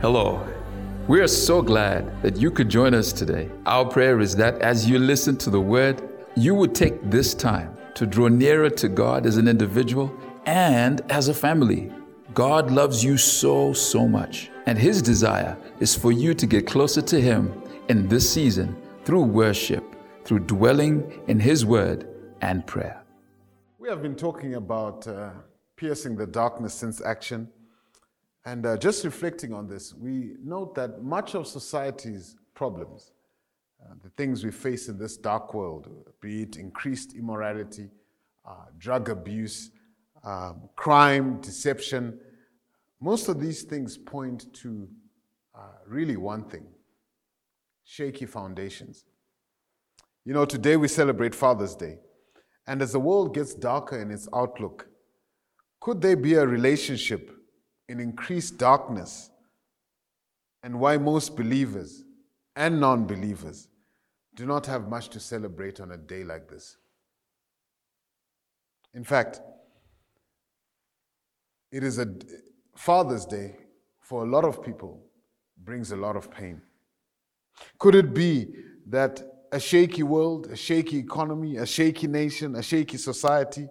Hello. We are so glad that you could join us today. Our prayer is that as you listen to the word, you would take this time to draw nearer to God as an individual and as a family. God loves you so, so much. And his desire is for you to get closer to him in this season through worship, through dwelling in his word and prayer. We have been talking about piercing the darkness since action. And just reflecting on this, we note that much of society's problems, the things we face in this dark world, be it increased immorality, drug abuse, crime, deception, most of these things point to really one thing: shaky foundations. You know, today we celebrate Father's Day. And as the world gets darker in its outlook, could there be a relationship in increased darkness, and why most believers and non-believers do not have much to celebrate on a day like this? In fact, it is a Father's Day for a lot of people brings a lot of pain. Could it be that a shaky world, a shaky economy, a shaky nation, a shaky society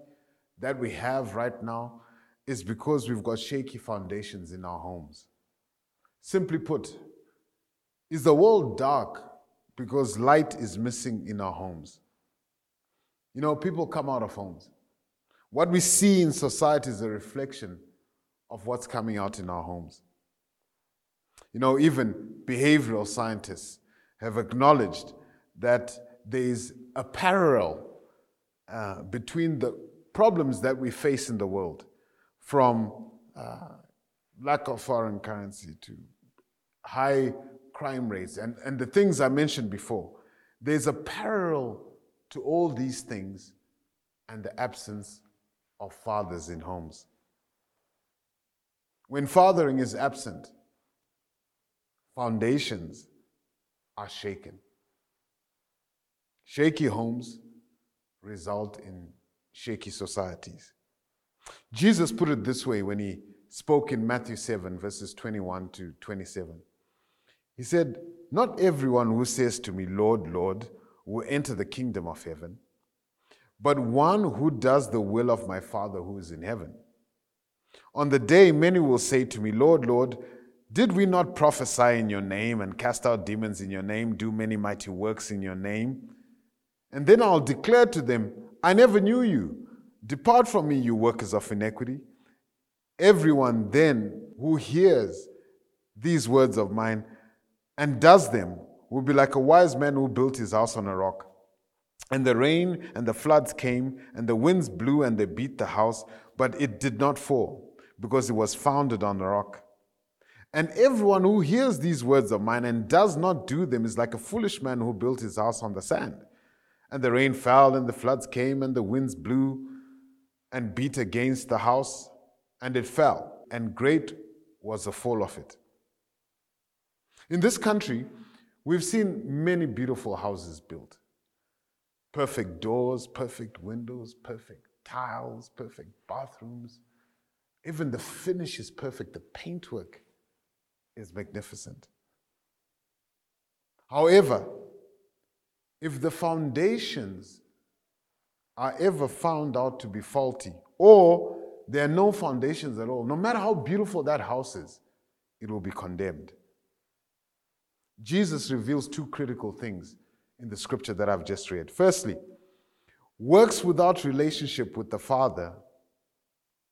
that we have right now is because we've got shaky foundations in our homes? Simply put, is the world dark because light is missing in our homes? You know, people come out of homes. What we see in society is a reflection of what's coming out in our homes. You know, even behavioral scientists have acknowledged that there is a parallel between the problems that we face in the world, from lack of foreign currency to high crime rates and the things I mentioned before. There's a parallel to all these things and the absence of fathers in homes. When fathering is absent, foundations are shaken. Shaky homes result in shaky societies. Jesus put it this way when he spoke in Matthew 7, verses 21 to 27. He said, "Not everyone who says to me, 'Lord, Lord,' will enter the kingdom of heaven, but one who does the will of my Father who is in heaven. On the day many will say to me, 'Lord, Lord, did we not prophesy in your name and cast out demons in your name, do many mighty works in your name?' And then I'll declare to them, 'I never knew you. Depart from me, you workers of iniquity.' Everyone then who hears these words of mine and does them will be like a wise man who built his house on a rock. And the rain and the floods came, and the winds blew, and they beat the house, but it did not fall, because it was founded on a rock. And everyone who hears these words of mine and does not do them is like a foolish man who built his house on the sand. And the rain fell, and the floods came, and the winds blew and beat against the house, and it fell, and great was the fall of it." In this country, we've seen many beautiful houses built. Perfect doors, perfect windows, perfect tiles, perfect bathrooms. Even the finish is perfect. The paintwork is magnificent. However, if the foundations are ever found out to be faulty, or there are no foundations at all, no matter how beautiful that house is, it will be condemned. Jesus reveals two critical things in the scripture that I've just read. Firstly, works without relationship with the Father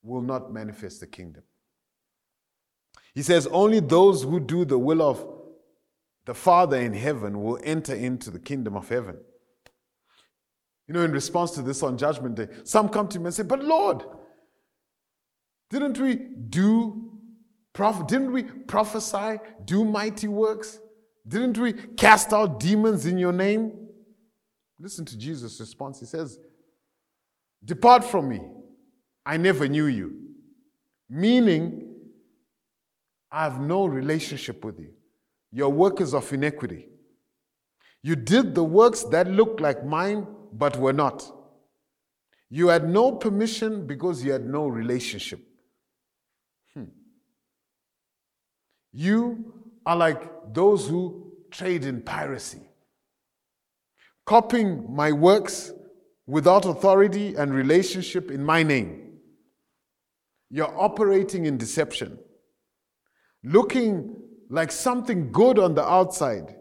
will not manifest the kingdom. He says only those who do the will of the Father in heaven will enter into the kingdom of heaven. You know, in response to this on Judgment Day, some come to him and say, "But Lord, didn't we prophesy, do mighty works? Didn't we cast out demons in your name?" Listen to Jesus' response. He says, "Depart from me. I never knew you." Meaning, I have no relationship with you. You're workers of iniquity. You did the works that looked like mine, but were not. You had no permission because you had no relationship. You are like those who trade in piracy, copying my works without authority and relationship in my name. You're operating in deception, looking like something good on the outside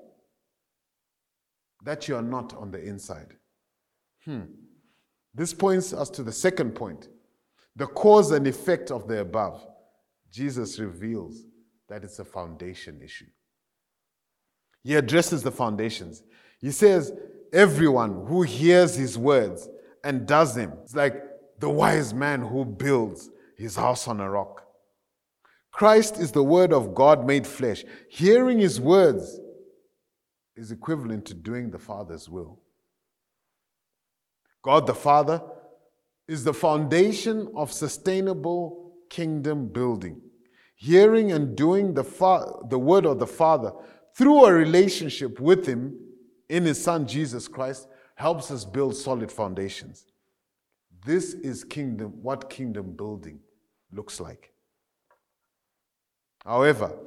that you are not on the inside. This points us to the second point, the cause and effect of the above. Jesus reveals that it's a foundation issue. He addresses the foundations. He says, everyone who hears his words and does them is like the wise man who builds his house on a rock. Christ is the word of God made flesh. Hearing his words is equivalent to doing the Father's will. God the Father is the foundation of sustainable kingdom building. Hearing and doing the word of the Father through a relationship with him in his Son Jesus Christ helps us build solid foundations. This is what kingdom building looks like. However,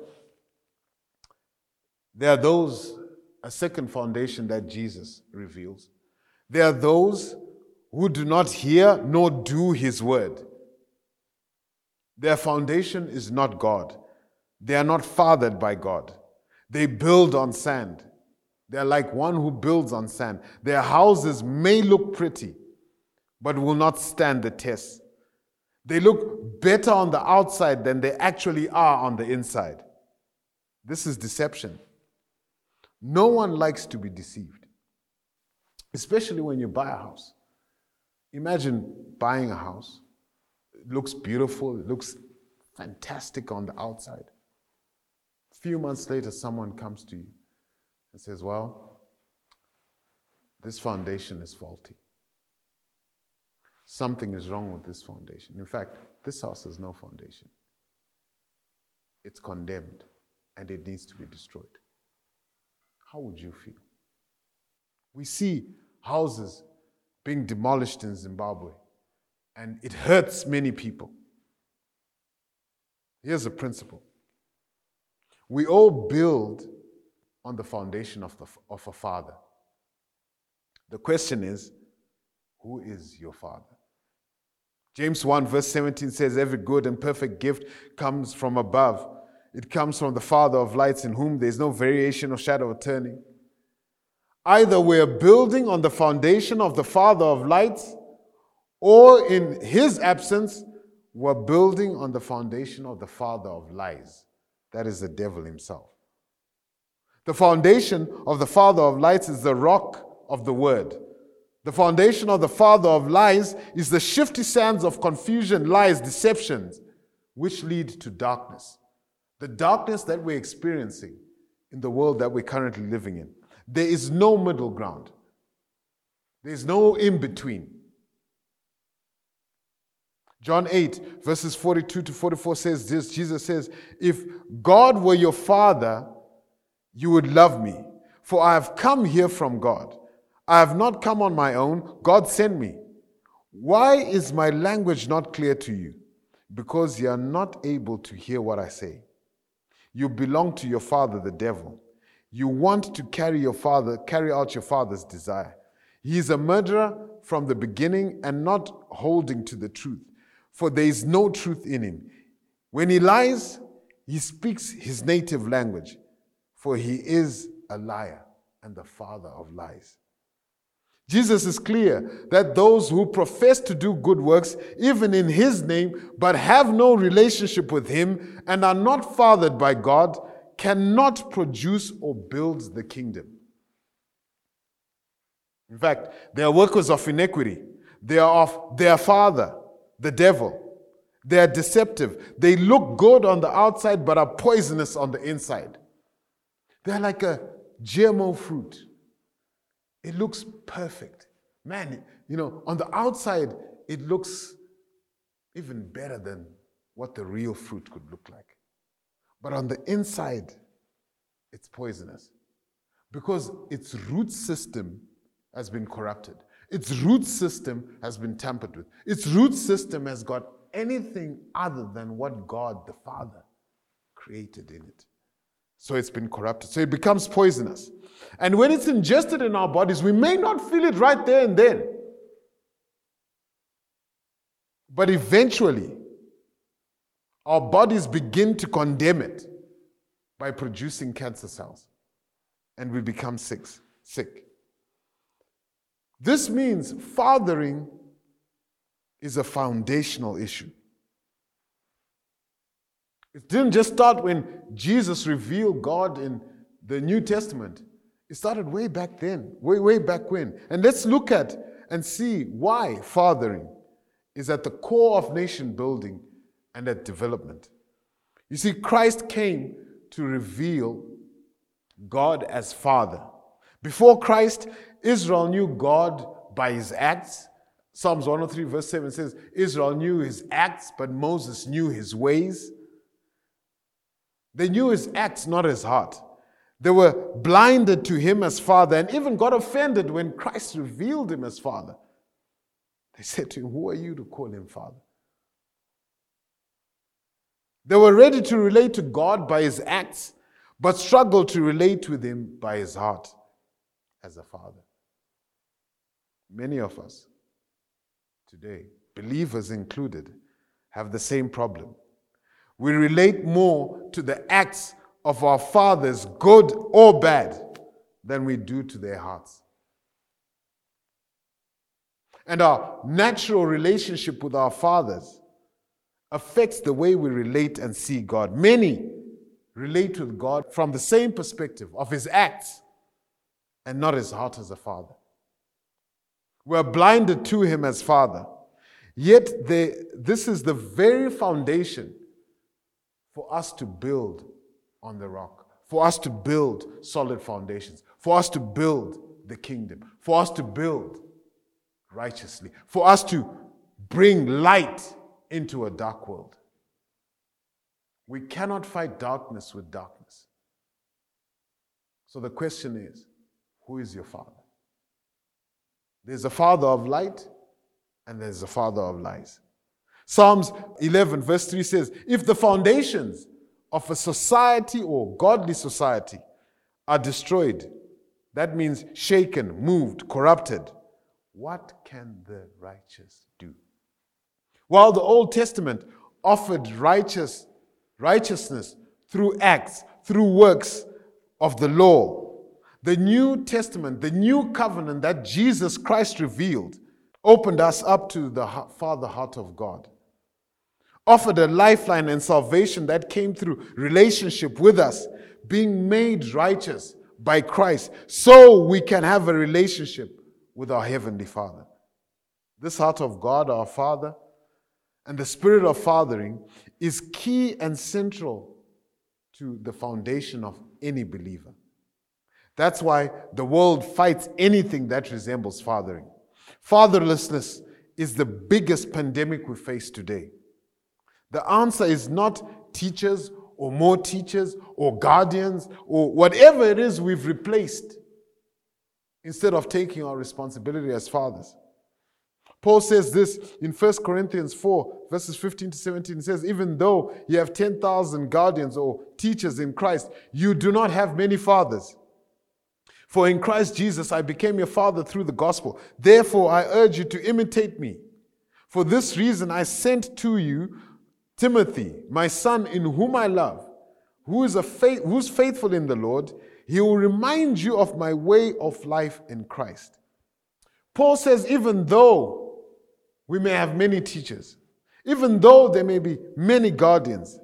there are those, a second foundation that Jesus reveals. There are those who do not hear nor do his word. Their foundation is not God. They are not fathered by God. They build on sand. They are like one who builds on sand. Their houses may look pretty, but will not stand the test. They look better on the outside than they actually are on the inside. This is deception. No one likes to be deceived, especially when you buy a house. Imagine buying a house. It looks beautiful. It looks fantastic on the outside. A few months later, someone comes to you and says, well, this foundation is faulty. Something is wrong with this foundation. In fact, this house has no foundation. It's condemned and it needs to be destroyed. How would you feel? We see houses being demolished in Zimbabwe, and it hurts many people. Here's a principle. We all build on the foundation of a father. The question is, who is your father? James 1 verse 17 says, every good and perfect gift comes from above. It comes from the Father of lights, in whom there is no variation or shadow of turning. Either we are building on the foundation of the Father of lights, or in his absence, we're building on the foundation of the father of lies. That is the devil himself. The foundation of the Father of lights is the rock of the word. The foundation of the father of lies is the shifty sands of confusion, lies, deceptions, which lead to darkness. The darkness that we're experiencing in the world that we're currently living in. There is no middle ground. There is no in-between. John 8, verses 42 to 44 says this. Jesus says, if God were your father, you would love me, for I have come here from God. I have not come on my own. God sent me. Why is my language not clear to you? Because you are not able to hear what I say. You belong to your father, the devil. You want to carry out your father's desire. He is a murderer from the beginning and not holding to the truth, for there is no truth in him. When he lies, he speaks his native language, for he is a liar and the father of lies. Jesus is clear that those who profess to do good works, even in his name, but have no relationship with him and are not fathered by God, cannot produce or build the kingdom. In fact, they are workers of iniquity. They are of their father, the devil. They are deceptive. They look good on the outside but are poisonous on the inside. They are like a GMO fruit. It looks perfect. Man, on the outside, it looks even better than what the real fruit could look like. But on the inside, it's poisonous because its root system has been corrupted. Its root system has been tampered with. Its root system has got anything other than what God the Father created in it. So it's been corrupted. So it becomes poisonous. And when it's ingested in our bodies, we may not feel it right there and then. But eventually, our bodies begin to condemn it by producing cancer cells. And we become sick. This means fathering is a foundational issue. It didn't just start when Jesus revealed God in the New Testament. It started way back then, way back when. And let's look at and see why fathering is at the core of nation building and at development. You see, Christ came to reveal God as Father. Before Christ, Israel knew God by his acts. Psalms 103 verse 7 says, Israel knew his acts, but Moses knew his ways. They knew his acts, not his heart. They were blinded to him as Father and even got offended when Christ revealed him as Father. They said to him, who are you to call him Father? They were ready to relate to God by his acts, but struggled to relate with him by his heart as a father. Many of us today, believers included, have the same problem. We relate more to the acts of our fathers, good or bad, than we do to their hearts. And our natural relationship with our fathers affects the way we relate and see God. Many relate with God from the same perspective of his acts and not his heart as a father. We're blinded to him as Father. Yet this is the very foundation for us to build on the rock, for us to build solid foundations, for us to build the kingdom, for us to build righteously, for us to bring light into a dark world. We cannot fight darkness with darkness. So the question is, who is your father? There's a father of light and there's a father of lies. Psalms 11 verse 3 says, if the foundations of a society or godly society are destroyed, that means shaken, moved, corrupted, what can the righteous do? While the Old Testament offered righteousness through acts, through works of the law, the New Testament, the new covenant that Jesus Christ revealed, opened us up to the Father heart of God, offered a lifeline and salvation that came through relationship with us, being made righteous by Christ, so we can have a relationship with our Heavenly Father. This heart of God, our Father, and the spirit of fathering is key and central to the foundation of any believer. That's why the world fights anything that resembles fathering. Fatherlessness is the biggest pandemic we face today. The answer is not teachers or more teachers or guardians or whatever it is we've replaced instead of taking our responsibility as fathers. Paul says this in 1 Corinthians 4, verses 15 to 17. He says, even though you have 10,000 guardians or teachers in Christ, you do not have many fathers. For in Christ Jesus I became your father through the gospel. Therefore I urge you to imitate me. For this reason I sent to you Timothy, my son in whom I love, who's faithful in the Lord. He will remind you of my way of life in Christ. Paul says, even though we may have many teachers, even though there may be many guardians,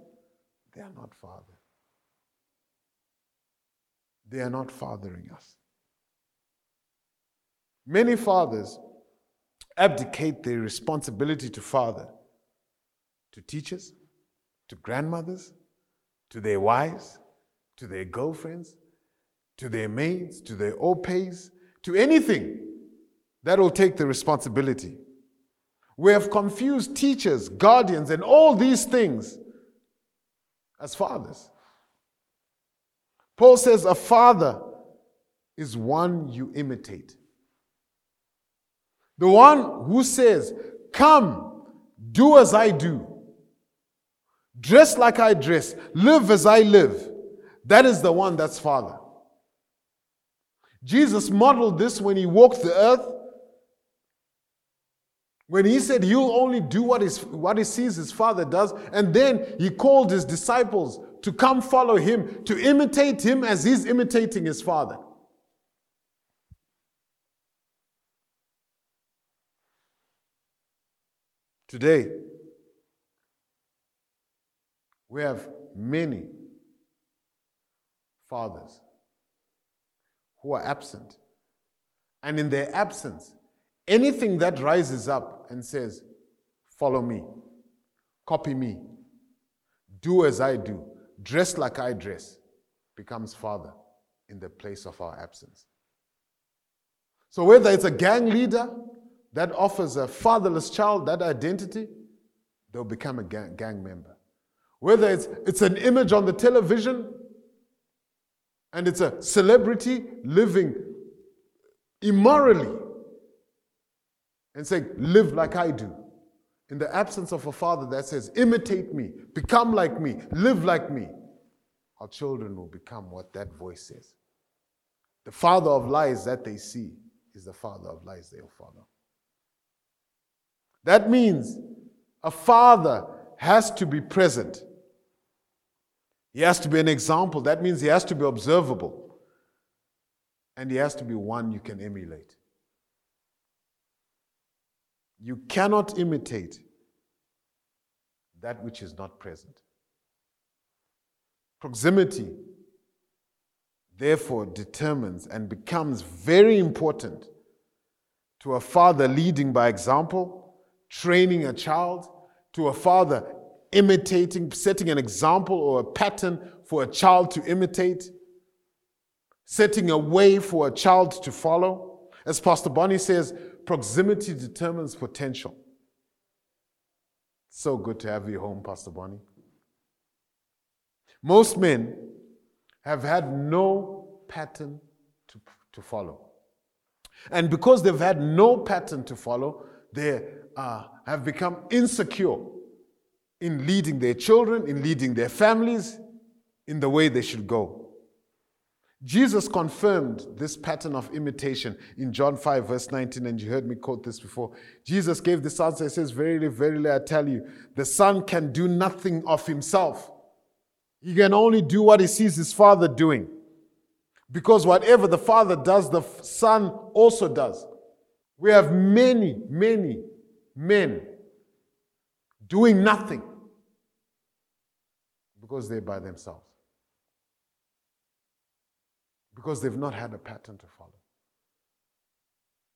they are not fathers. They are not fathering us. Many fathers abdicate their responsibility to father, to teachers, to grandmothers, to their wives, to their girlfriends, to their maids, to their au pairs, to anything that will take the responsibility. We have confused teachers, guardians, and all these things as fathers. Paul says a father is one you imitate. The one who says, come, do as I do. Dress like I dress. Live as I live. That is the one that's Father. Jesus modeled this when he walked the earth. When he said he'll only do what he sees his Father does, and then he called his disciples to come follow him, to imitate him as he's imitating his Father. Today, we have many fathers who are absent. And in their absence, anything that rises up and says, follow me, copy me, do as I do, dress like I dress, becomes father in the place of our absence. So whether it's a gang leader that offers a fatherless child that identity, they'll become a gang member. Whether it's an image on the television and it's a celebrity living immorally, and say, live like I do. In the absence of a father that says, imitate me, become like me, live like me, our children will become what that voice says. The father of lies that they see is the father of lies they will follow. That means a father has to be present. He has to be an example. That means he has to be observable. And he has to be one you can emulate. You cannot imitate that which is not present. Proximity, therefore, determines and becomes very important to a father leading by example, training a child, to a father imitating, setting an example or a pattern for a child to imitate, setting a way for a child to follow. As Pastor Bonnie says, proximity determines potential. So good to have you home, Pastor Bonnie. Most men have had no pattern to follow. And because they've had no pattern to follow, they have become insecure in leading their children, in leading their families, in the way they should go. Jesus confirmed this pattern of imitation in John 5, verse 19, and you heard me quote this before. Jesus gave this answer. He says, verily, verily, I tell you, the Son can do nothing of himself. He can only do what he sees his Father doing. Because whatever the Father does, the Son also does. We have many, many men doing nothing because they're by themselves. Because they've not had a pattern to follow.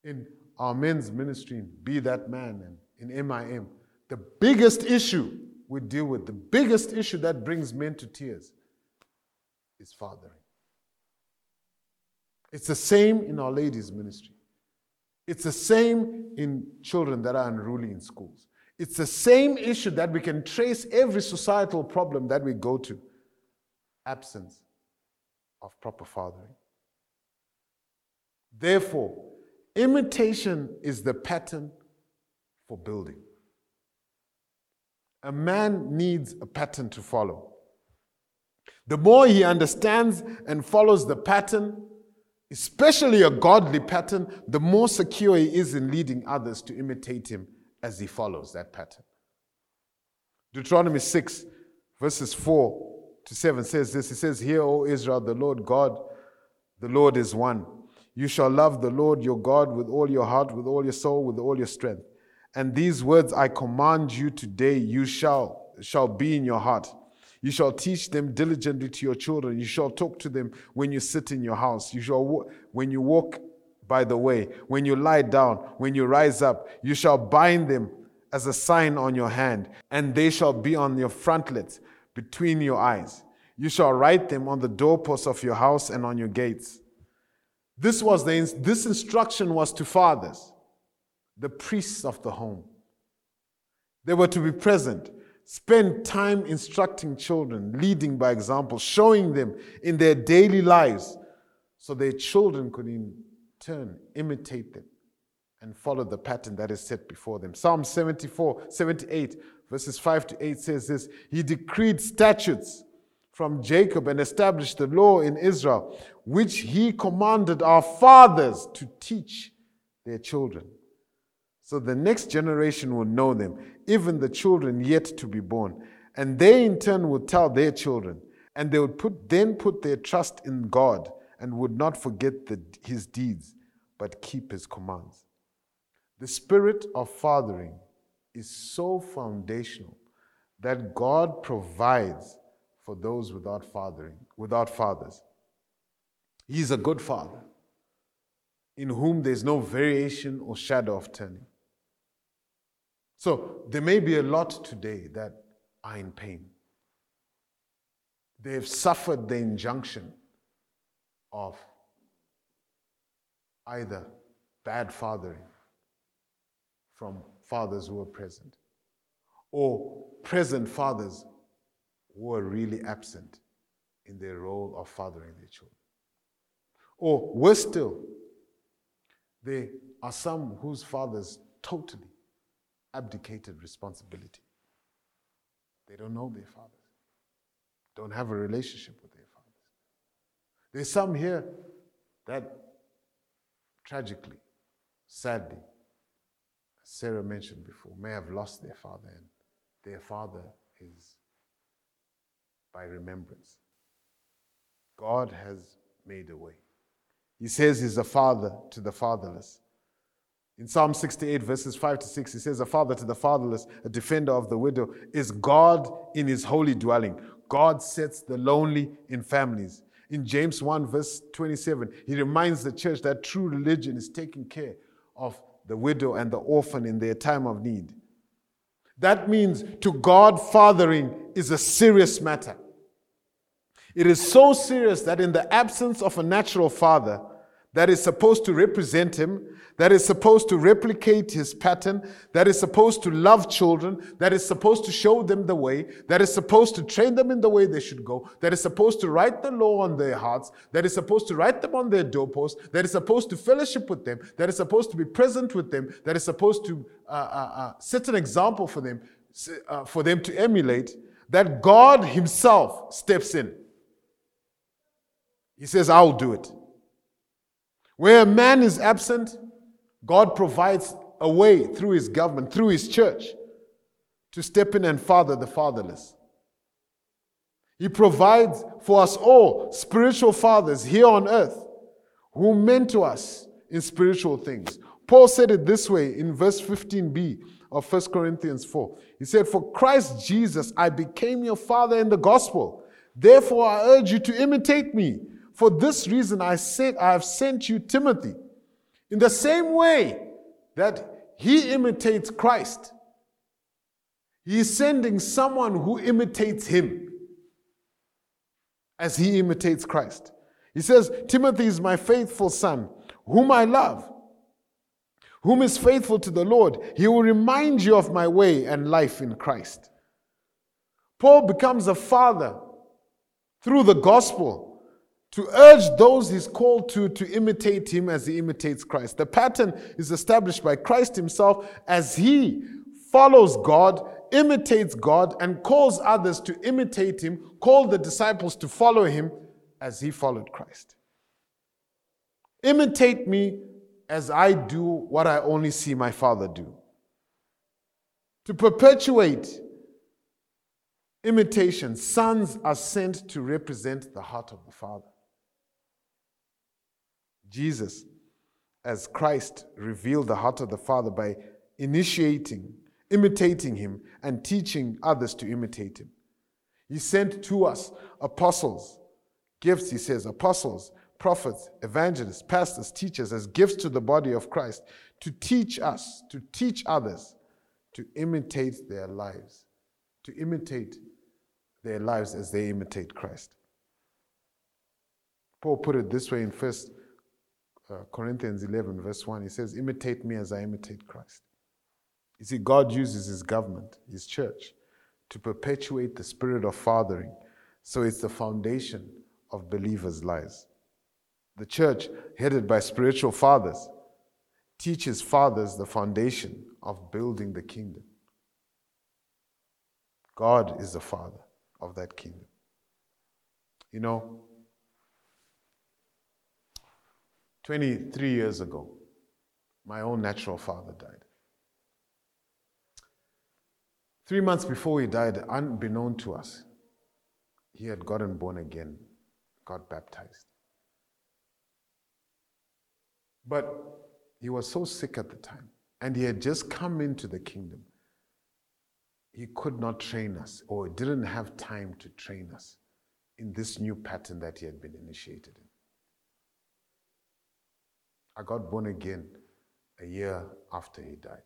In our men's ministry, Be That Man, and in MIM, the biggest issue we deal with, the biggest issue that brings men to tears is fathering. It's the same in our ladies' ministry. It's the same in children that are unruly in schools. It's the same issue that we can trace every societal problem that we go to. Absence of proper fathering. Therefore, imitation is the pattern for building. A man needs a pattern to follow. The more he understands and follows the pattern, especially a godly pattern, the more secure he is in leading others to imitate him as he follows that pattern. Deuteronomy 6, verses 4 to 7 says this. He says, hear, O Israel, the Lord God, the Lord is one. You shall love the Lord your God with all your heart, with all your soul, with all your strength. And these words I command you today, you shall be in your heart. You shall teach them diligently to your children. You shall talk to them when you sit in your house. You shall when you walk by the way, when you lie down, when you rise up. You shall bind them as a sign on your hand, and they shall be on your frontlets, between your eyes. You shall write them on the doorposts of your house and on your gates. This instruction was to fathers, the priests of the home. They were to be present, spend time instructing children, leading by example, showing them in their daily lives, so their children could in turn imitate them and follow the pattern that is set before them. Psalm 78, verses 5 to 8 says this, he decreed statutes from Jacob and established the law in Israel, which he commanded our fathers to teach their children, so the next generation will know them, even the children yet to be born. And they in turn will tell their children, and they would put their trust in God and would not forget his deeds, but keep his commands. The spirit of fathering is so foundational that God provides for those without fathers. He's a good father in whom there's no variation or shadow of turning. So there may be a lot today that are in pain. They have suffered the injunction of either bad fathering from fathers who were present, or present fathers who are really absent in their role of fathering their children. Or worse still, there are some whose fathers totally abdicated responsibility. They don't know their fathers, don't have a relationship with their fathers. There's some here that tragically, sadly, as Sarah mentioned before, may have lost their father, and their father is by remembrance. God has made a way. He says he's a father to the fatherless. In Psalm 68, verses 5-6, he says, a father to the fatherless, a defender of the widow, is God in his holy dwelling. God sets the lonely in families. In James 1, verse 27, he reminds the church that true religion is taking care of the widow and the orphan in their time of need. That means to God, fathering is a serious matter. It is so serious that in the absence of a natural father that is supposed to represent him, that is supposed to replicate his pattern, that is supposed to love children, that is supposed to show them the way, that is supposed to train them in the way they should go, that is supposed to write the law on their hearts, that is supposed to write them on their doorposts, that is supposed to fellowship with them, that is supposed to be present with them, that is supposed to set an example for them to emulate, that God himself steps in. He says, I'll do it. Where a man is absent, God provides a way through his government, through his church, to step in and father the fatherless. He provides for us all spiritual fathers here on earth who mentor us in spiritual things. Paul said it this way in verse 15b of 1 Corinthians 4. He said, for Christ Jesus, I became your father in the gospel. Therefore, I urge you to imitate me. For this reason, I have sent you Timothy, in the same way that he imitates Christ. He is sending someone who imitates him as he imitates Christ. He says, Timothy is my faithful son, whom I love, whom is faithful to the Lord. He will remind you of my way and life in Christ. Paul becomes a father through the gospel, to urge those he's called to imitate him as he imitates Christ. The pattern is established by Christ himself as he follows God, imitates God, and calls others to imitate him, called the disciples to follow him as he followed Christ. Imitate me as I do what I only see my Father do. To perpetuate imitation, sons are sent to represent the heart of the Father. Jesus, as Christ, revealed the heart of the Father by imitating him, and teaching others to imitate him. He sent to us apostles, gifts, he says, apostles, prophets, evangelists, pastors, teachers, as gifts to the body of Christ, to teach us, to teach others, to imitate their lives. To imitate their lives as they imitate Christ. Paul put it this way in 1 Corinthians 11, verse 1. He says, imitate me as I imitate Christ. You see, God uses his government, his church, to perpetuate the spirit of fathering. So it's the foundation of believers' lives. The church, headed by spiritual fathers, teaches fathers the foundation of building the kingdom. God is the Father of that kingdom. You know, 23 years ago, my own natural father died. 3 months before he died, unbeknown to us, he had gotten born again, got baptized. But he was so sick at the time, and he had just come into the kingdom. He could not train us, or didn't have time to train us in this new pattern that he had been initiated in. I got born again a year after he died.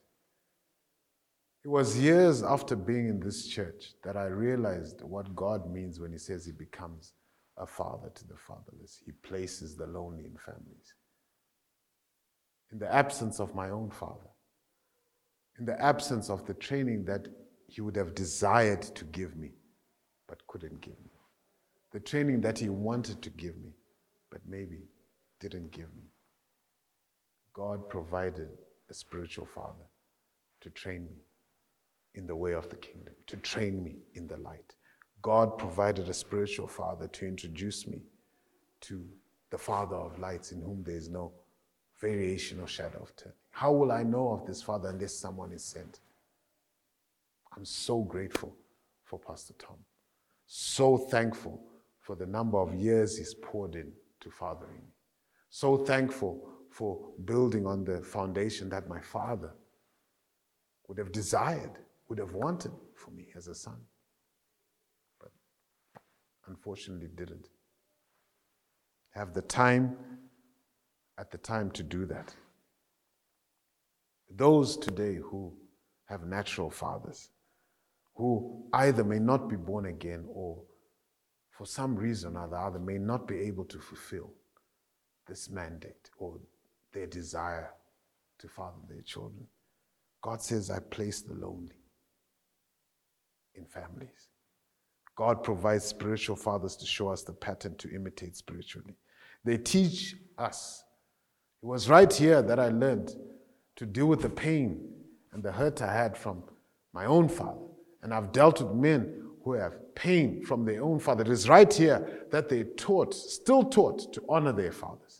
It was years after being in this church that I realized what God means when he says he becomes a father to the fatherless. He places the lonely in families. In the absence of my own father, in the absence of the training that he would have desired to give me, but couldn't give me, the training that he wanted to give me, but maybe didn't give me, God provided a spiritual father to train me in the way of the kingdom, to train me in the light. God provided a spiritual father to introduce me to the Father of lights, in whom there is no variation or shadow of turning. How will I know of this Father unless someone is sent? I'm so grateful for Pastor Tom. So thankful for the number of years he's poured in to fathering me. So thankful for building on the foundation that my father would have desired, would have wanted for me as a son, but unfortunately didn't have the time at the time to do that. Those today who have natural fathers, who either may not be born again or for some reason or the other may not be able to fulfill this mandate or their desire to father their children, God says, I place the lonely in families. God provides spiritual fathers to show us the pattern to imitate spiritually. They teach us. It was right here that I learned to deal with the pain and the hurt I had from my own father. And I've dealt with men who have pain from their own father. It is right here that they still taught to honor their fathers.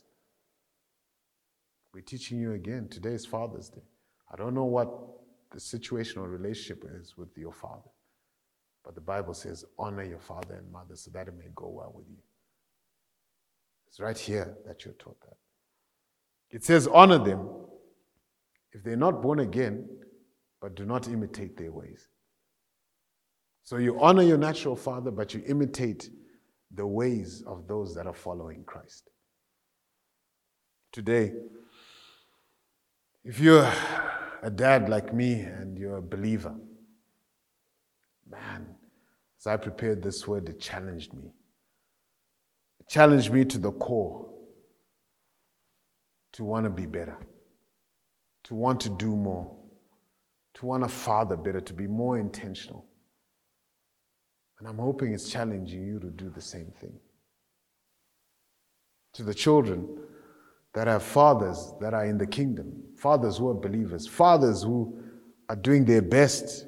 We're teaching you again. Today is Father's Day. I don't know what the situation or relationship is with your father, but the Bible says, honor your father and mother so that it may go well with you. It's right here that you're taught that. It says, honor them if they're not born again, but do not imitate their ways. So you honor your natural father, but you imitate the ways of those that are following Christ. Today, if you're a dad like me and you're a believer, man, as I prepared this word, it challenged me. It challenged me to the core, to want to be better, to want to do more, to want to father better, to be more intentional. And I'm hoping it's challenging you to do the same thing. To the children that have fathers that are in the kingdom, fathers who are believers, fathers who are doing their best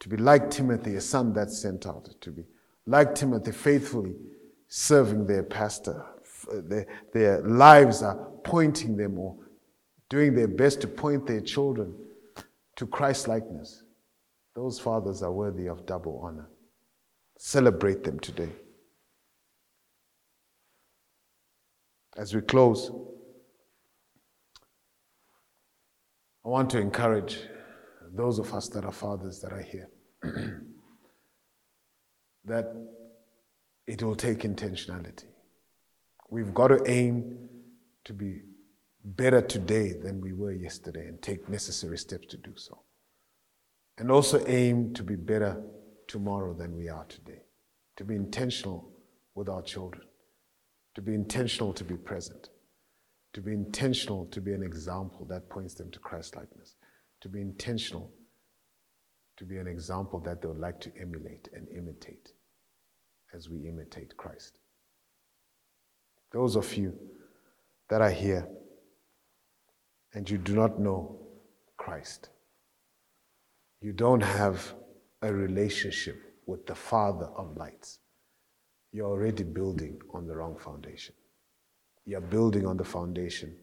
to be like Timothy, a son that's sent out, to be like Timothy, faithfully serving their pastor. Their lives are pointing them or doing their best to point their children to Christ-likeness. Those fathers are worthy of double honor. Celebrate them today. As we close, I want to encourage those of us that are fathers that are here that it will take intentionality. We've got to aim to be better today than we were yesterday and take necessary steps to do so. And also aim to be better tomorrow than we are today. To be intentional with our children. To be intentional to be present. To be intentional to be an example that points them to Christ-likeness. To be intentional to be an example that they would like to emulate and imitate as we imitate Christ. Those of you that are here and you do not know Christ, you don't have a relationship with the Father of lights, you're already building on the wrong foundation. You're building on the foundation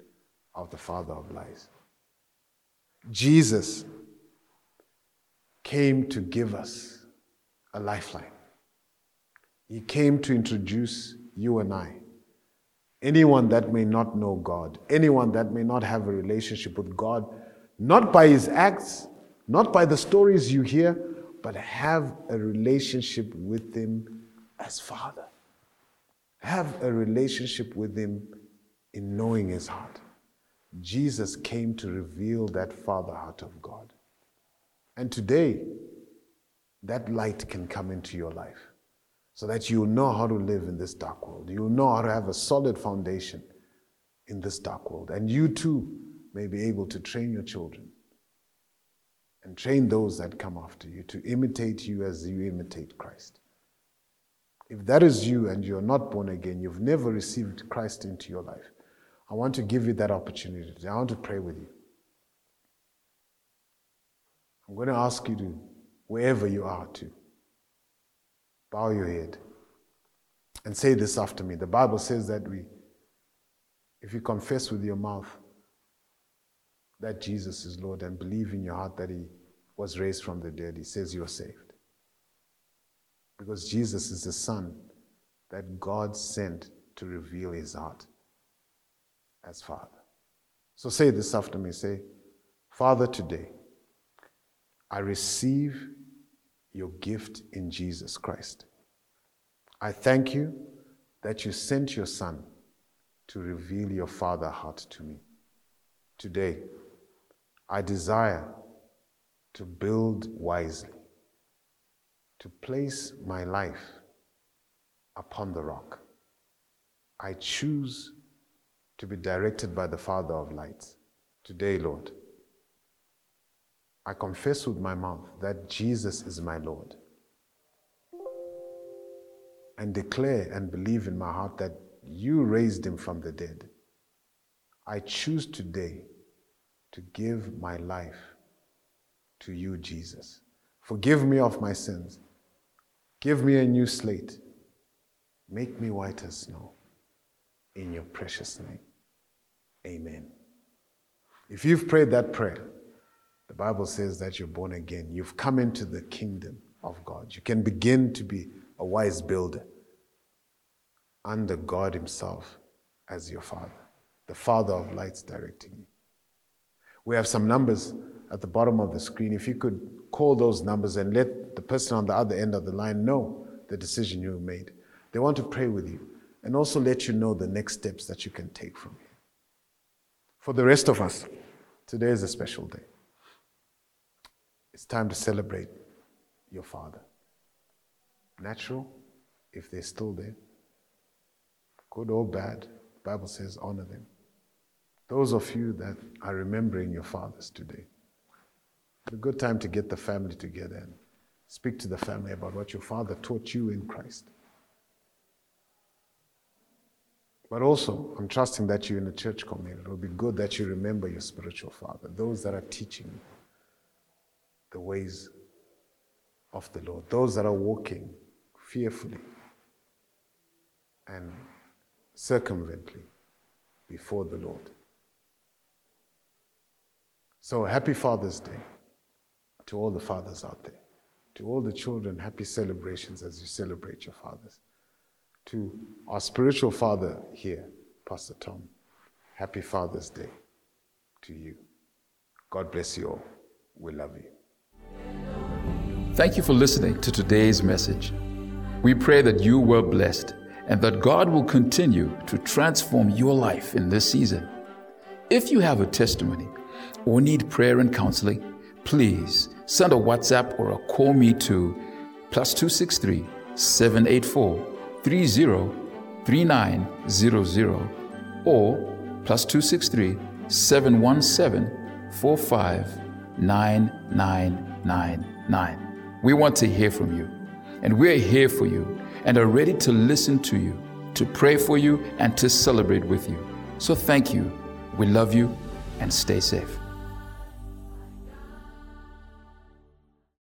of the father of lies. Jesus came to give us a lifeline. He came to introduce you and I. Anyone that may not know God, anyone that may not have a relationship with God, not by his acts, not by the stories you hear, but have a relationship with him as Father. Have a relationship with him in knowing his heart. Jesus came to reveal that Father heart of God. And today, that light can come into your life so that you'll know how to live in this dark world. You'll know how to have a solid foundation in this dark world. And you too may be able to train your children and train those that come after you to imitate you as you imitate Christ. If that is you and you're not born again, you've never received Christ into your life, I want to give you that opportunity. I want to pray with you. I'm going to ask you to, wherever you are, to bow your head and say this after me. The Bible says that if you confess with your mouth that Jesus is Lord and believe in your heart that he was raised from the dead, he says you're saved. Because Jesus is the Son that God sent to reveal his heart as Father. So say this after me. Say, Father, today I receive your gift in Jesus Christ. I thank you that you sent your Son to reveal your Father heart to me. Today, I desire to build wisely, to place my life upon the rock. I choose to be directed by the Father of lights. Today, Lord, I confess with my mouth that Jesus is my Lord, and declare and believe in my heart that you raised him from the dead. I choose today to give my life to you, Jesus. Forgive me of my sins. Give me a new slate. Make me white as snow. In your precious name. Amen. If you've prayed that prayer, the Bible says that you're born again. You've come into the kingdom of God. You can begin to be a wise builder under God himself as your Father, the Father of lights directing you. We have some numbers at the bottom of the screen. If you could call those numbers and let the person on the other end of the line know the decision you made. They want to pray with you and also let you know the next steps that you can take from here. For the rest of us, today is a special day. It's time to celebrate your Father. Natural, if they're still there. Good or bad, the Bible says honor them. Those of you that are remembering your fathers today, it's a good time to get the family together and speak to the family about what your father taught you in Christ. But also, I'm trusting that you're in a church community. It will be good that you remember your spiritual father, those that are teaching you the ways of the Lord, those that are walking fearfully and circumvently before the Lord. So happy Father's Day to all the fathers out there. To all the children, happy celebrations as you celebrate your fathers. To our spiritual father here, Pastor Tom, happy Father's Day to you. God bless you all. We love you. Thank you for listening to today's message. We pray that you were blessed and that God will continue to transform your life in this season. If you have a testimony or need prayer and counseling, please send a WhatsApp or a call me to +263-784-303900 or +263-717-459999. We want to hear from you, and we're here for you and are ready to listen to you, to pray for you, and to celebrate with you. So thank you. We love you, and stay safe.